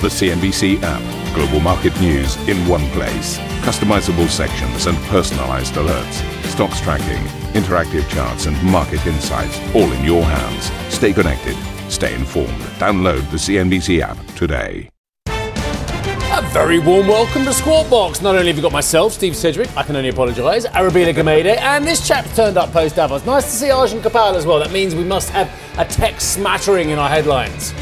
The CNBC app. Global market news in one place. Customizable sections and personalized alerts. Stocks tracking, interactive charts and market insights all in your hands. Stay connected. Stay informed. Download the CNBC app today. A very warm welcome to Squawk Box. Not only have you got myself, Steve Sedgwick, I can only apologise, Arabina Gamede, and this chap's turned up post-Davos. Nice to see Arjun Kharpal as well. That means we must have a tech smattering in our headlines.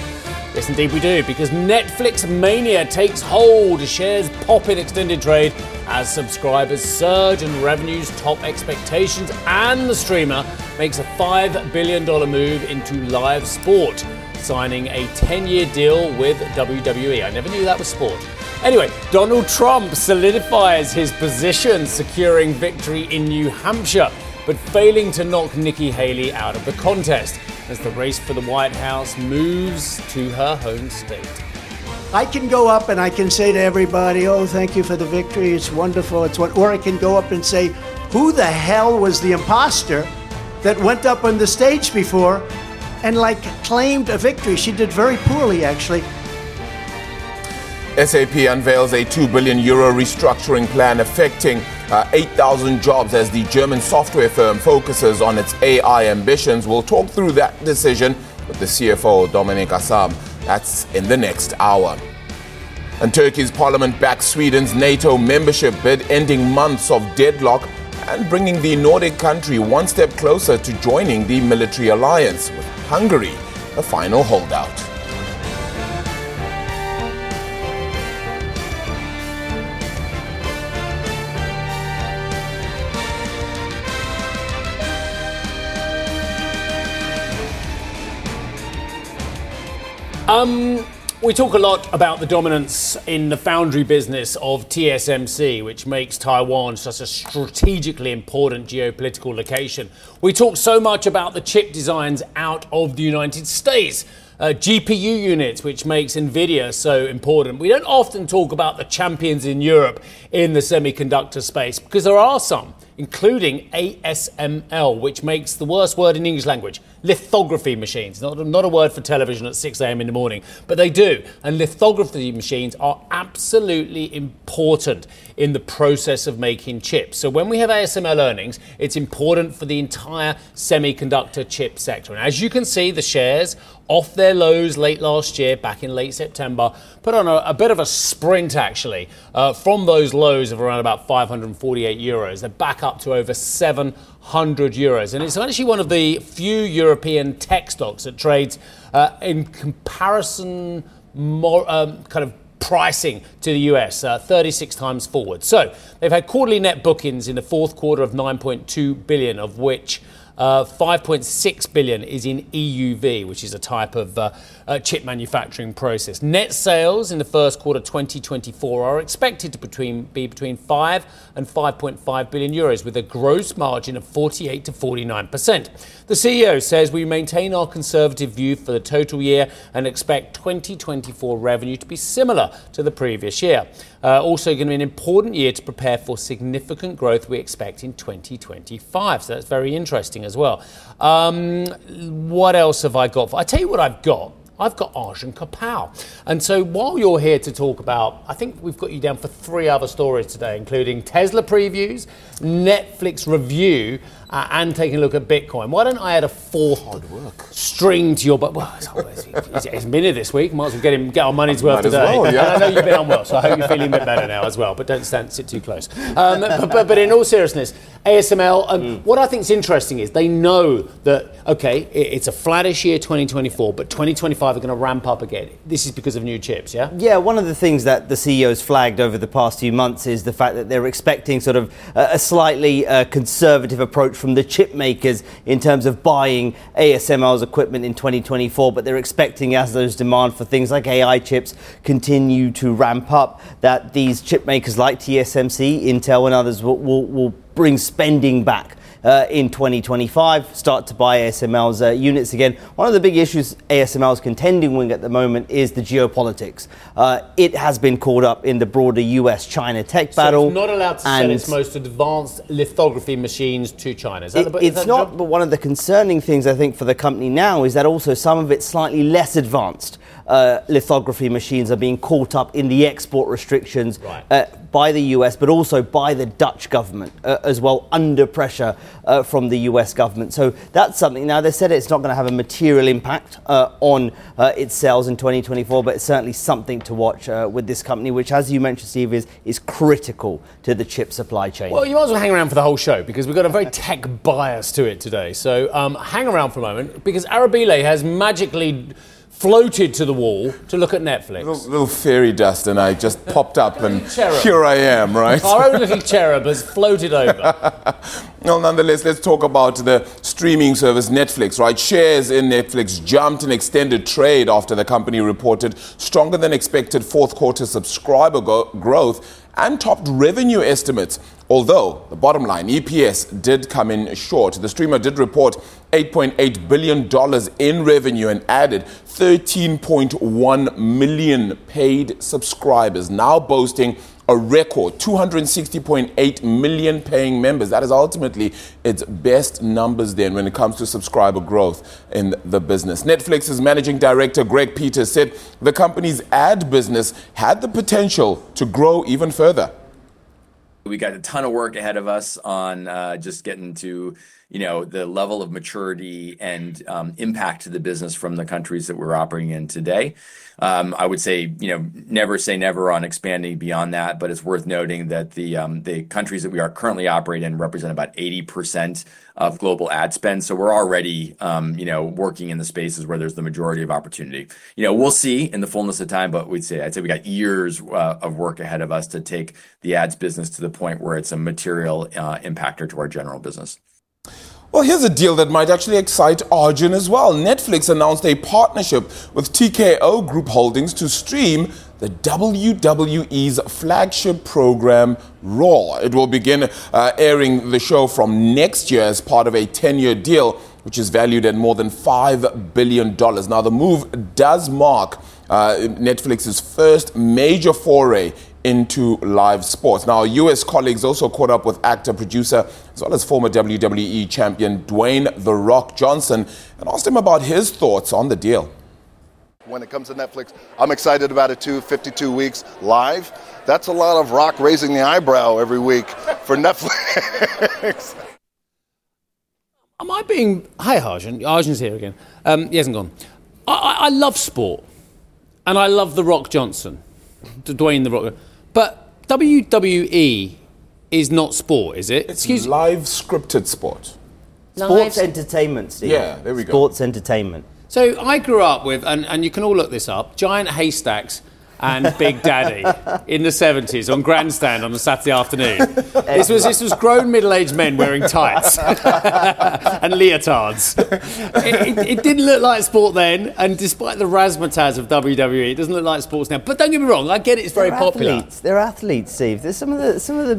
Yes, indeed we do, because Netflix mania takes hold. Shares pop in extended trade as subscribers surge and revenues top expectations, and the streamer makes a $5 billion move into live sport, signing a 10-year deal with WWE. I never knew that was sport. Anyway, Donald Trump solidifies his position, securing victory in New Hampshire, but failing to knock Nikki Haley out of the contest, as the race for the White House moves to her home state. I can go up and I can say to everybody, oh, thank you for the victory, it's wonderful, it's what, or I can go up and say, who the hell was the imposter that went up on the stage before and claimed a victory? She did very poorly, actually. SAP unveils a €2 billion restructuring plan affecting 8,000 jobs as the German software firm focuses on its AI ambitions. We'll talk through that decision with the CFO, Dominik Asam. That's in the next hour. And Turkey's parliament backs Sweden's NATO membership bid, ending months of deadlock and bringing the Nordic country one step closer to joining the military alliance, with Hungary a final holdout. We talk a lot about the dominance in the foundry business of TSMC, which makes Taiwan such a strategically important geopolitical location. We talk so much about the chip designs out of the United States, GPU units, which makes Nvidia so important. We don't often talk about the champions in Europe in the semiconductor space, because there are some, including ASML, which makes the worst word in English language, lithography machines. Not a word for television at 6 a.m. in the morning, but they do. And lithography machines are absolutely important in the process of making chips. So when we have ASML earnings, it's important for the entire semiconductor chip sector. And as you can see, the shares off their lows late last year, back in late September, put on a bit of a sprint, actually, from those lows of around about 548 euros. They're back up to over 700 euros. And it's actually one of the few European tech stocks that trades in comparison, more kind of pricing to the US, 36 times forward. So they've had quarterly net bookings in the fourth quarter of 9.2 billion, of which 5.6 billion is in EUV, which is a type of chip manufacturing process. Net sales in the first quarter 2024 are expected to be between 5 and 5.5 billion euros, with a gross margin of 48 to 49%. The CEO says we maintain our conservative view for the total year and expect 2024 revenue to be similar to the previous year. Also going to be an important year to prepare for significant growth we expect in 2025. So that's very interesting as well. What else have I got? I tell you what I've got. I've got Arjun Kharpal. And so while you're here to talk about, I think we've got you down for three other stories today, including Tesla previews, Netflix review, and taking a look at Bitcoin. Why don't I add a fourth string to your... it's minute this week. Might as well get our money's worth today. Well, yeah. I know you've been unwell, so I hope you're feeling a bit better now as well, but don't sit too close. But in all seriousness, ASML, what I think is interesting is they know that, okay, it's a flattish year, 2024, but 2025 are going to ramp up again. This is because of new chips, yeah? Yeah, one of the things that the CEO's flagged over the past few months is the fact that they're expecting sort of a slightly conservative approach from the chip makers in terms of buying ASML's equipment in 2024, but they're expecting, as those demand for things like AI chips continue to ramp up, that these chip makers like TSMC, Intel and others will bring spending back in 2025, start to buy ASML's units again. One of the big issues ASML's contending with at the moment is the geopolitics. It has been caught up in the broader US-China tech battle. So it's not allowed to sell its most advanced lithography machines to China. Is that but one of the concerning things, I think, for the company now is that also some of it's slightly less advanced. lithography machines are being caught up in the export restrictions by the US, but also by the Dutch government as well, under pressure from the US government. So that's something. Now, they said it's not going to have a material impact on its sales in 2024, but it's certainly something to watch with this company, which, as you mentioned, Steve, is critical to the chip supply chain. Well, you might as well hang around for the whole show, because we've got a very tech bias to it today. So hang around for a moment, because Arabile has magically floated to the wall to look at Netflix. Little fairy dust, and I just popped up, and here I am, right? Our own little cherub has floated over. Well, nonetheless, let's talk about the streaming service Netflix, right? Shares in Netflix jumped in extended trade after the company reported stronger than expected fourth quarter subscriber growth and topped revenue estimates. Although, the bottom line, EPS did come in short. The streamer did report $8.8 billion in revenue and added 13.1 million paid subscribers, now boasting a record 260.8 million paying members. That is ultimately its best numbers then when it comes to subscriber growth in the business. Netflix's managing director, Greg Peters, said the company's ad business had the potential to grow even further. We got a ton of work ahead of us on just getting to, you know, the level of maturity and impact to the business from the countries that we're operating in today. I would say, you know, never say never on expanding beyond that, but it's worth noting that the countries that we are currently operating in represent about 80% of global ad spend. So we're already, you know, working in the spaces where there's the majority of opportunity. You know, we'll see in the fullness of time, but I'd say we got years of work ahead of us to take the ads business to the point where it's a material impactor to our general business. Well, here's a deal that might actually excite Arjun as well. Netflix announced a partnership with TKO Group Holdings to stream the WWE's flagship program, Raw. It will begin airing the show from next year as part of a 10-year deal, which is valued at more than $5 billion. Now, the move does mark Netflix's first major foray into live sports. Now, U.S. colleagues also caught up with actor, producer, as well as former WWE champion Dwayne The Rock Johnson and asked him about his thoughts on the deal. When it comes to Netflix, I'm excited about it too. 52 weeks live. That's a lot of Rock raising the eyebrow every week for Netflix. Am I being... Hi, Arjun. Arjun's here again. He hasn't gone. I love sport. And I love The Rock Johnson. Dwayne The Rock. But WWE is not sport, is it? It's live scripted sport. Sports entertainment, Steve. Yeah, there we go. Sports entertainment. So I grew up with, and you can all look this up, giant haystacks and Big Daddy in the 70s on Grandstand on a Saturday afternoon. This was grown middle-aged men wearing tights and leotards. It didn't look like sport then, and despite the razzmatazz of WWE, it doesn't look like sports now. But don't get me wrong, I get it's very popular. They're athletes, Steve. There's some of the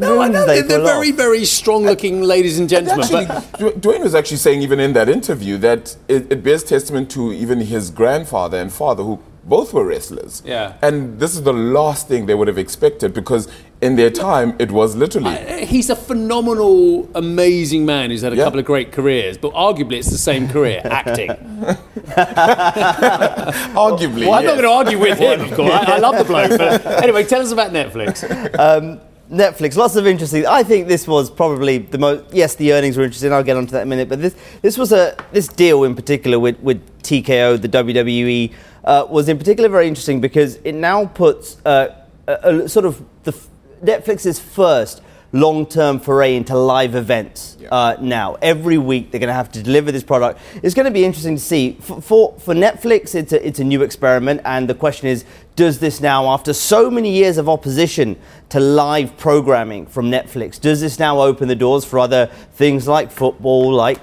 they're very, very strong-looking ladies and gentlemen. Actually, but Dwayne was actually saying even in that interview that it bears testament to even his grandfather and father, who both were wrestlers. Yeah. And this is the last thing they would have expected, because in their time, it was literally... he's a phenomenal, amazing man who's had a couple of great careers, but arguably it's the same career, acting. Arguably, well, I'm not going to argue with him, of course. I love the bloke. But anyway, tell us about Netflix. Netflix, lots of interesting. I think this was probably the most... Yes, the earnings were interesting. I'll get onto that in a minute. But this deal in particular with TKO, the WWE... was in particular very interesting because it now puts Netflix's first long-term foray into live events now. Every week they're going to have to deliver this product. It's going to be interesting to see. For Netflix, it's a new experiment, and the question is, does this now, after so many years of opposition to live programming from Netflix, does this now open the doors for other things like football, like...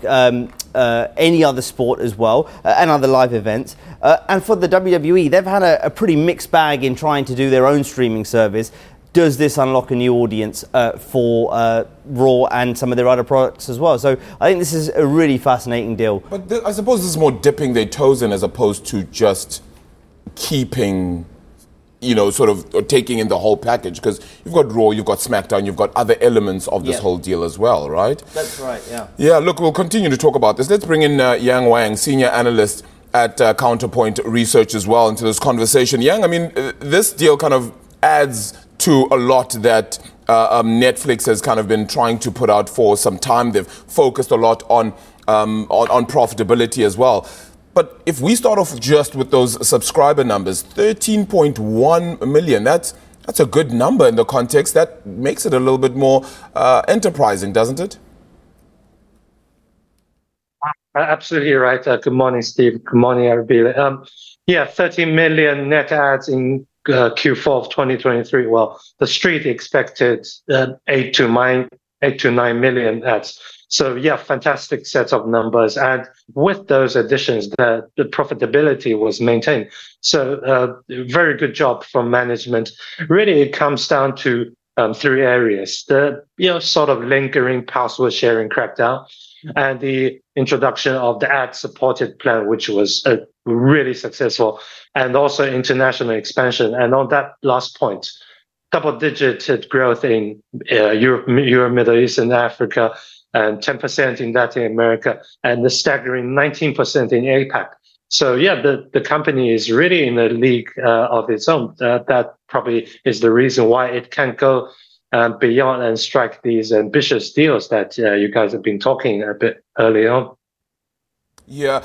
any other sport as well, and other live events. And for the WWE, they've had a pretty mixed bag in trying to do their own streaming service. Does this unlock a new audience for Raw and some of their other products as well? So I think this is a really fascinating deal. But I suppose this is more dipping their toes in as opposed to just keeping... you know, sort of taking in the whole package, because you've got Raw, you've got SmackDown, you've got other elements of this whole deal as well, right? That's right, yeah. Yeah, look, we'll continue to talk about this. Let's bring in Yang Wang, senior analyst at Counterpoint Research as well into this conversation. Yang, I mean, this deal kind of adds to a lot that Netflix has kind of been trying to put out for some time. They've focused a lot on profitability as well. But if we start off just with those subscriber numbers, 13.1 million, that's a good number in the context. That makes it a little bit more enterprising, doesn't it? Absolutely right. Good morning, Steve. Good morning, Arabina. 13 million net ads in Q4 of 2023. Well, the street expected 8 to 9 million ads. So, fantastic set of numbers. And with those additions, the profitability was maintained. So, very good job from management. Really, it comes down to three areas. The sort of lingering password sharing crackdown and the introduction of the ad-supported plan, which was really successful, and also international expansion. And on that last point, double-digit growth in Europe, Middle East, and Africa, and 10% in Latin America, and the staggering 19% in APAC. So, the company is really in a league of its own. That probably is the reason why it can go beyond and strike these ambitious deals that you guys have been talking a bit earlier on. Yeah.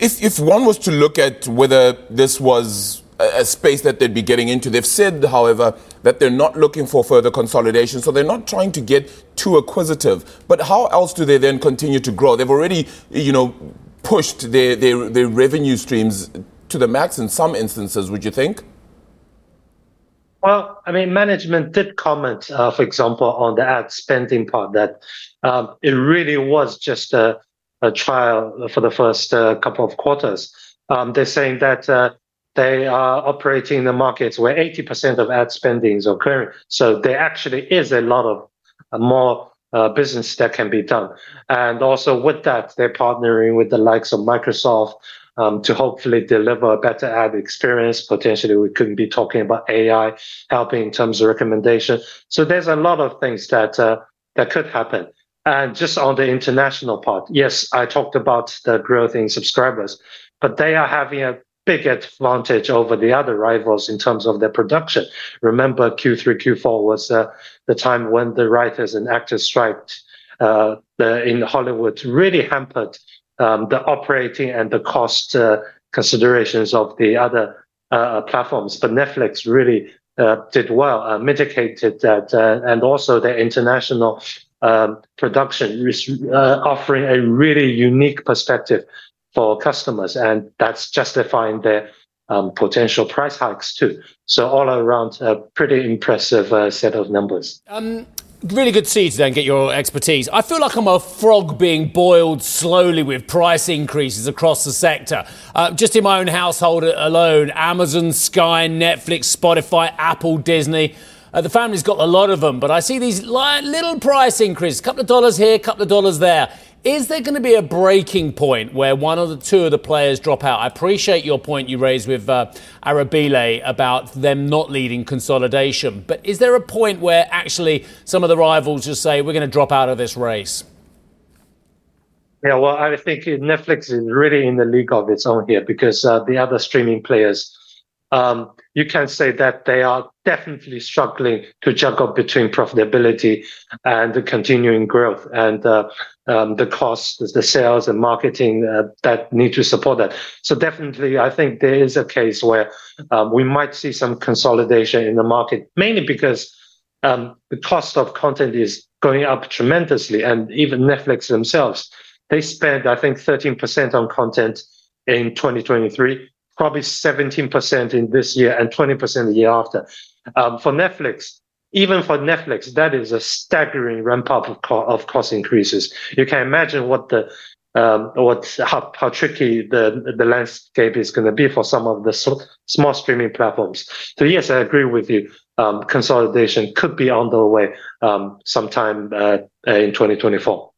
If one was to look at whether this was a space that they'd be getting into. They've said, however, that they're not looking for further consolidation, so they're not trying to get too acquisitive. But how else do they then continue to grow? They've already, pushed their revenue streams to the max in some instances, would you think? Well, I mean, management did comment, for example, on the ad spending part, that it really was just a trial for the first couple of quarters. They're saying that they are operating in the markets where 80% of ad spending is occurring. So there actually is a lot of more business that can be done. And also with that, they're partnering with the likes of Microsoft to hopefully deliver a better ad experience. Potentially, we could be talking about AI helping in terms of recommendation. So there's a lot of things that could happen. And just on the international part, yes, I talked about the growth in subscribers, but they are having a big advantage over the other rivals in terms of their production. Remember, Q3, Q4 was the time when the writers and actors striked in Hollywood really hampered the operating and the cost considerations of the other platforms. But Netflix really did well, mitigated that, and also their international production is offering a really unique perspective for customers, and that's justifying their potential price hikes too. So all around, a pretty impressive set of numbers. Really good to see you today and get your expertise. I feel like I'm a frog being boiled slowly with price increases across the sector. Just in my own household alone, Amazon, Sky, Netflix, Spotify, Apple, Disney. The family's got a lot of them, but I see these little price increases, couple of dollars here, couple of dollars there. Is there going to be a breaking point where one or the two of the players drop out? I appreciate your point you raised with Arabile about them not leading consolidation. But is there a point where actually some of the rivals just say, we're going to drop out of this race? Yeah, well, I think Netflix is really in the league of its own here because the other streaming players, you can say that they are definitely struggling to juggle between profitability and the continuing growth and the costs, the sales and marketing that need to support that. So definitely, I think there is a case where we might see some consolidation in the market, mainly because the cost of content is going up tremendously. And even Netflix themselves, they spend, I think, 13% on content in 2023. Probably 17% in this year and 20% the year after. For Netflix, that is a staggering ramp up of cost increases. You can imagine what the how tricky the landscape is going to be for some of the small streaming platforms. So yes, I agree with you. Consolidation could be on the way sometime in 2024.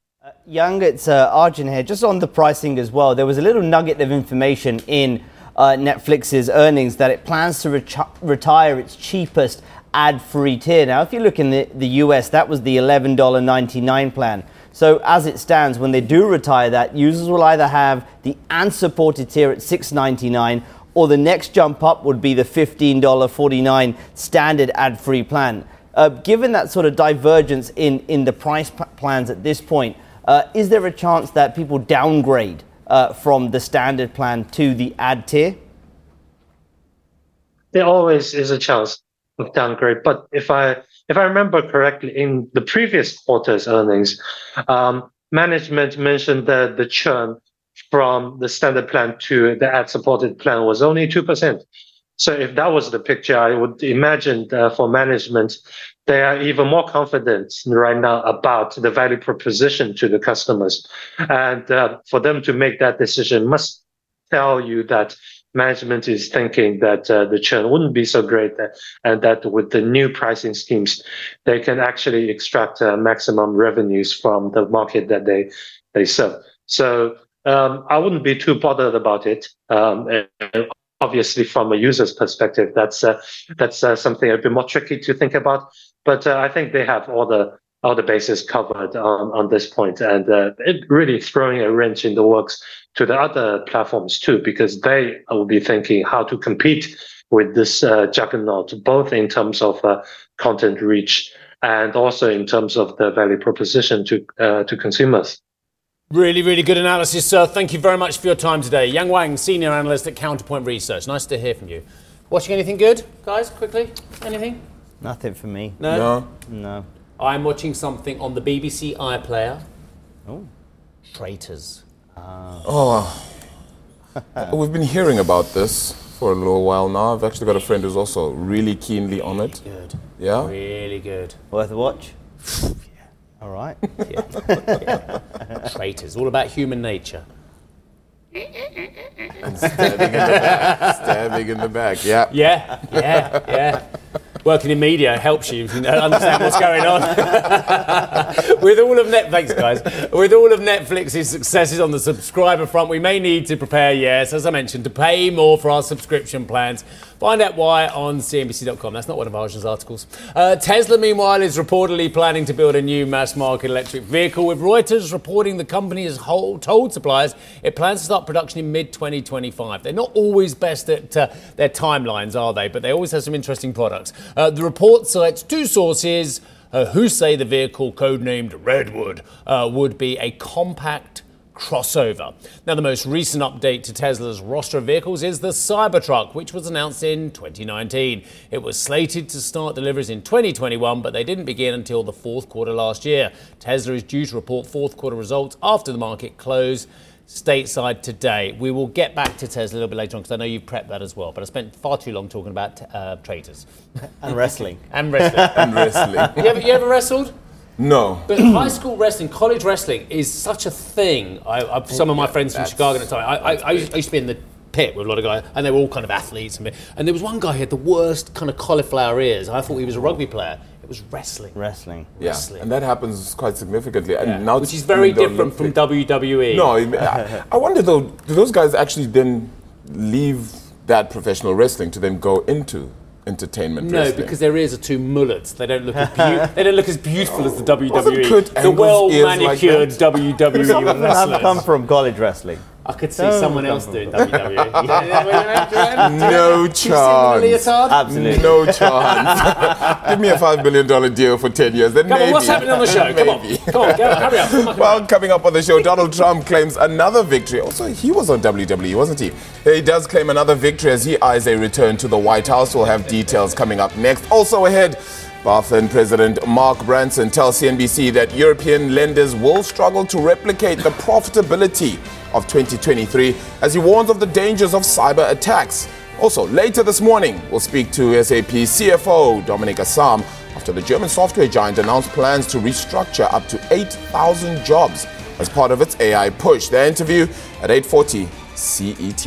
Yang, it's Arjun here. Just on the pricing as well, there was a little nugget of information in Netflix's earnings that it plans to retire its cheapest ad-free tier. Now, if you look in the US, that was the $11.99 plan. So as it stands, when they do retire that, users will either have the unsupported tier at $6.99, or the next jump up would be the $15.49 standard ad-free plan. Given that sort of divergence in the price plans at this point, is there a chance that people downgrade from the standard plan to the ad tier? There always is a chance of downgrade, but if I remember correctly, in the previous quarter's earnings, management mentioned that the churn from the standard plan to the ad-supported plan was only 2%. So if that was the picture, I would imagine for management, they are even more confident right now about the value proposition to the customers. And for them to make that decision must tell you that management is thinking that the churn wouldn't be so great, and that with the new pricing schemes, they can actually extract maximum revenues from the market that they serve. So I wouldn't be too bothered about it. And obviously, from a user's perspective, that's something a bit more tricky to think about. But I think they have all the bases covered on this point, and it really throwing a wrench in the works to the other platforms too, because they will be thinking how to compete with this juggernaut, both in terms of content reach and also in terms of the value proposition to consumers. Really, really good analysis, sir. Thank you very much for your time today. Yang Wang, senior analyst at Counterpoint Research. Nice to hear from you. Watching anything good, guys? Quickly, anything? Nothing for me. No. I'm watching something on the BBC iPlayer. Oh, Traitors. We've been hearing about this for a little while now. I've actually got a friend who's also really keenly on it. Good. Yeah. Really good. Worth a watch. Yeah. All right. Yeah. Yeah. Traitors. All about human nature. And stabbing in the back. Yeah. Yeah. Yeah. Yeah. Working in media helps you understand what's going on. With all of Netflix's successes on the subscriber front, we may need to prepare, yes, as I mentioned, to pay more for our subscription plans. Find out why on CNBC.com. That's not one of Arjun's articles. Tesla, meanwhile, is reportedly planning to build a new mass-market electric vehicle, with Reuters reporting the company has told suppliers it plans to start production in mid-2025. They're not always best at their timelines, are they? But they always have some interesting products. The report cites two sources who say the vehicle, codenamed Redwood, would be a compact crossover. Now, the most recent update to Tesla's roster of vehicles is the Cybertruck, which was announced in 2019. It was slated to start deliveries in 2021, but they didn't begin until the fourth quarter last year. Tesla is due to report fourth quarter results after the market close stateside today. We will get back to Tesla a little bit later on, because I know you've prepped that as well, but I spent far too long talking about Traitors. And wrestling. You ever wrestled? No. But high school wrestling, college wrestling is such a thing. Some of my friends from Chicago at the time, I used to be in the pit with a lot of guys, and they were all kind of athletes. And there was one guy who had the worst kind of cauliflower ears. I thought he was a rugby player. Was wrestling. Yeah. And that happens quite significantly, and now which is very different from WWE. No, I wonder though, do those guys actually then leave that professional wrestling to then go into entertainment wrestling? No, because their ears are two mullets. They don't look as beautiful as the WWE. The well manicured WWE wrestlers. I've come from college wrestling. I could see someone else doing WWE. No chance. Absolutely. No chance. Give me a $5 billion deal for 10 years. Then come on, what's happening on the show? Come on, hurry up. Well, coming up on the show, Donald Trump claims another victory. Also, he was on WWE, wasn't he? He does claim another victory as he eyes a return to the White House. We'll have details coming up next. Also ahead, BaFin President Mark Branson tells CNBC that European lenders will struggle to replicate the profitability of 2023 as he warns of the dangers of cyber attacks. Also, later this morning, we'll speak to SAP CFO Dominik Asam after the German software giant announced plans to restructure up to 8,000 jobs as part of its AI push. Their interview at 8:40 CET.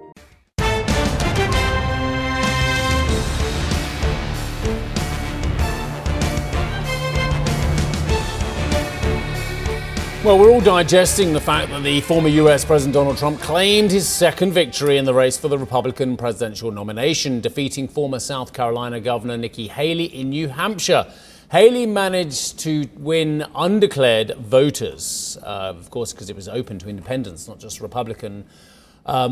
Well, we're all digesting the fact that the former US President Donald Trump claimed his second victory in the race for the Republican presidential nomination, defeating former South Carolina Governor Nikki Haley in New Hampshire. Haley managed to win undeclared voters, of course, because it was open to independents, not just Republican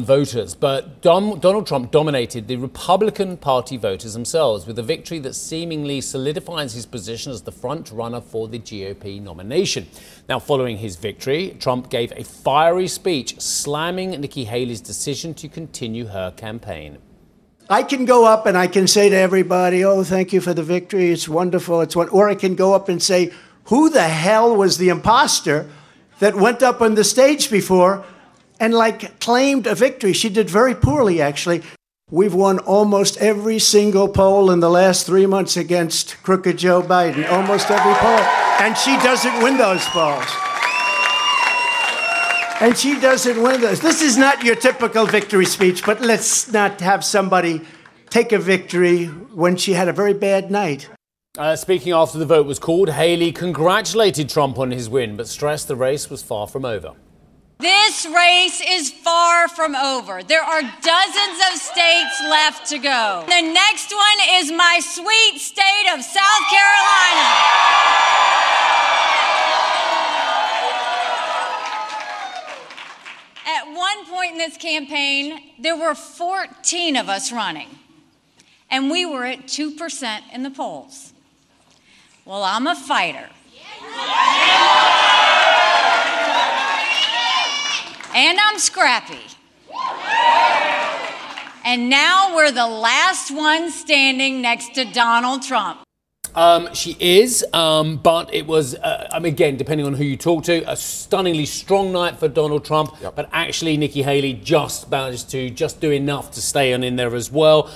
voters. But Donald Trump dominated the Republican Party voters themselves with a victory that seemingly solidifies his position as the front runner for the GOP nomination. Now, following his victory, Trump gave a fiery speech slamming Nikki Haley's decision to continue her campaign. I can go up and I can say to everybody, oh, thank you for the victory. It's wonderful. Or I can go up and say, who the hell was the imposter that went up on the stage before and claimed a victory? She did very poorly, actually. We've won almost every single poll in the last 3 months against crooked Joe Biden, almost every poll. And she doesn't win those polls. And she doesn't win those. This is not your typical victory speech, but let's not have somebody take a victory when she had a very bad night. Speaking after the vote was called, Haley congratulated Trump on his win, but stressed the race was far from over. This race is far from over. There are dozens of states left to go. The next one is my sweet state of South Carolina. At one point in this campaign, there were 14 of us running, and we were at 2% in the polls. Well, I'm a fighter. And I'm scrappy. And now we're the last one standing next to Donald Trump. She is, but it was, again, depending on who you talk to, a stunningly strong night for Donald Trump. Yep. But actually, Nikki Haley just managed to just do enough to stay on in there as well.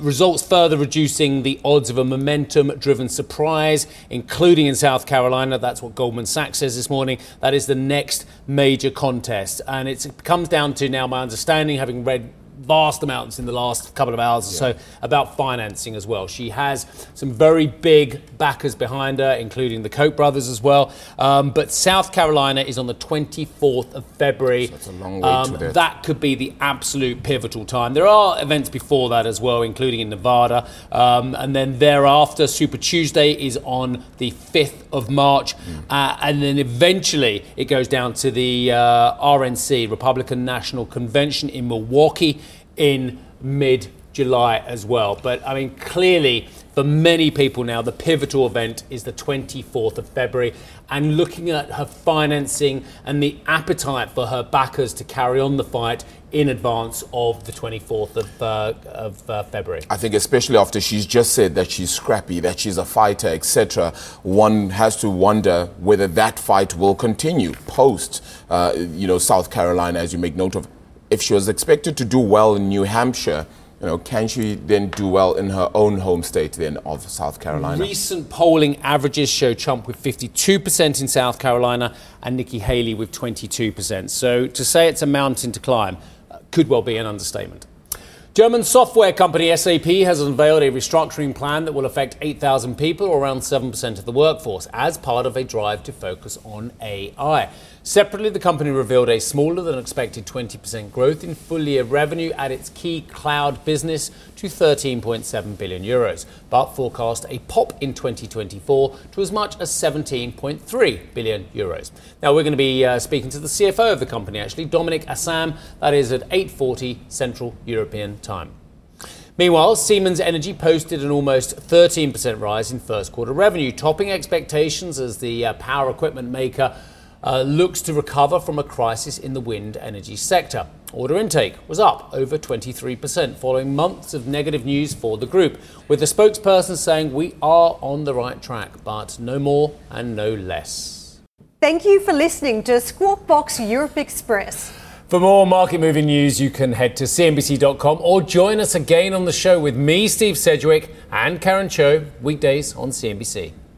Results further reducing the odds of a momentum-driven surprise, including in South Carolina. That's what Goldman Sachs says this morning. That is the next major contest. And it comes down to now my understanding, having read vast amounts in the last couple of hours or so about financing as well. She has some very big backers behind her, including the Koch brothers as well. But South Carolina is on the 24th of February. So that's a long way to that. That could be the absolute pivotal time. There are events before that as well, including in Nevada. And then thereafter, Super Tuesday is on the 5th of March. And then eventually it goes down to the RNC, Republican National Convention in Milwaukee, in mid-July as well. But, I mean, clearly, for many people now, the pivotal event is the 24th of February. And looking at her financing and the appetite for her backers to carry on the fight in advance of the 24th of February. I think especially after she's just said that she's scrappy, that she's a fighter, etc., one has to wonder whether that fight will continue post, South Carolina, as you make note of. If she was expected to do well in New Hampshire, can she then do well in her own home state then of South Carolina? Recent polling averages show Trump with 52% in South Carolina and Nikki Haley with 22%. So to say it's a mountain to climb could well be an understatement. German software company SAP has unveiled a restructuring plan that will affect 8,000 people, or around 7% of the workforce, as part of a drive to focus on AI. Separately, the company revealed a smaller than expected 20% growth in full-year revenue at its key cloud business to €13.7 billion, but forecast a pop in 2024 to as much as €17.3 billion. Now, we're going to be speaking to the CFO of the company, actually, Dominik Asam. That is at 8:40 Central European Time. Meanwhile, Siemens Energy posted an almost 13% rise in first quarter revenue, topping expectations as the power equipment maker looks to recover from a crisis in the wind energy sector. Order intake was up over 23% following months of negative news for the group, with the spokesperson saying we are on the right track, but no more and no less. Thank you for listening to Squawk Box Europe Express. For more market-moving news, you can head to cnbc.com or join us again on the show with me, Steve Sedgwick, and Karen Cho, weekdays on CNBC.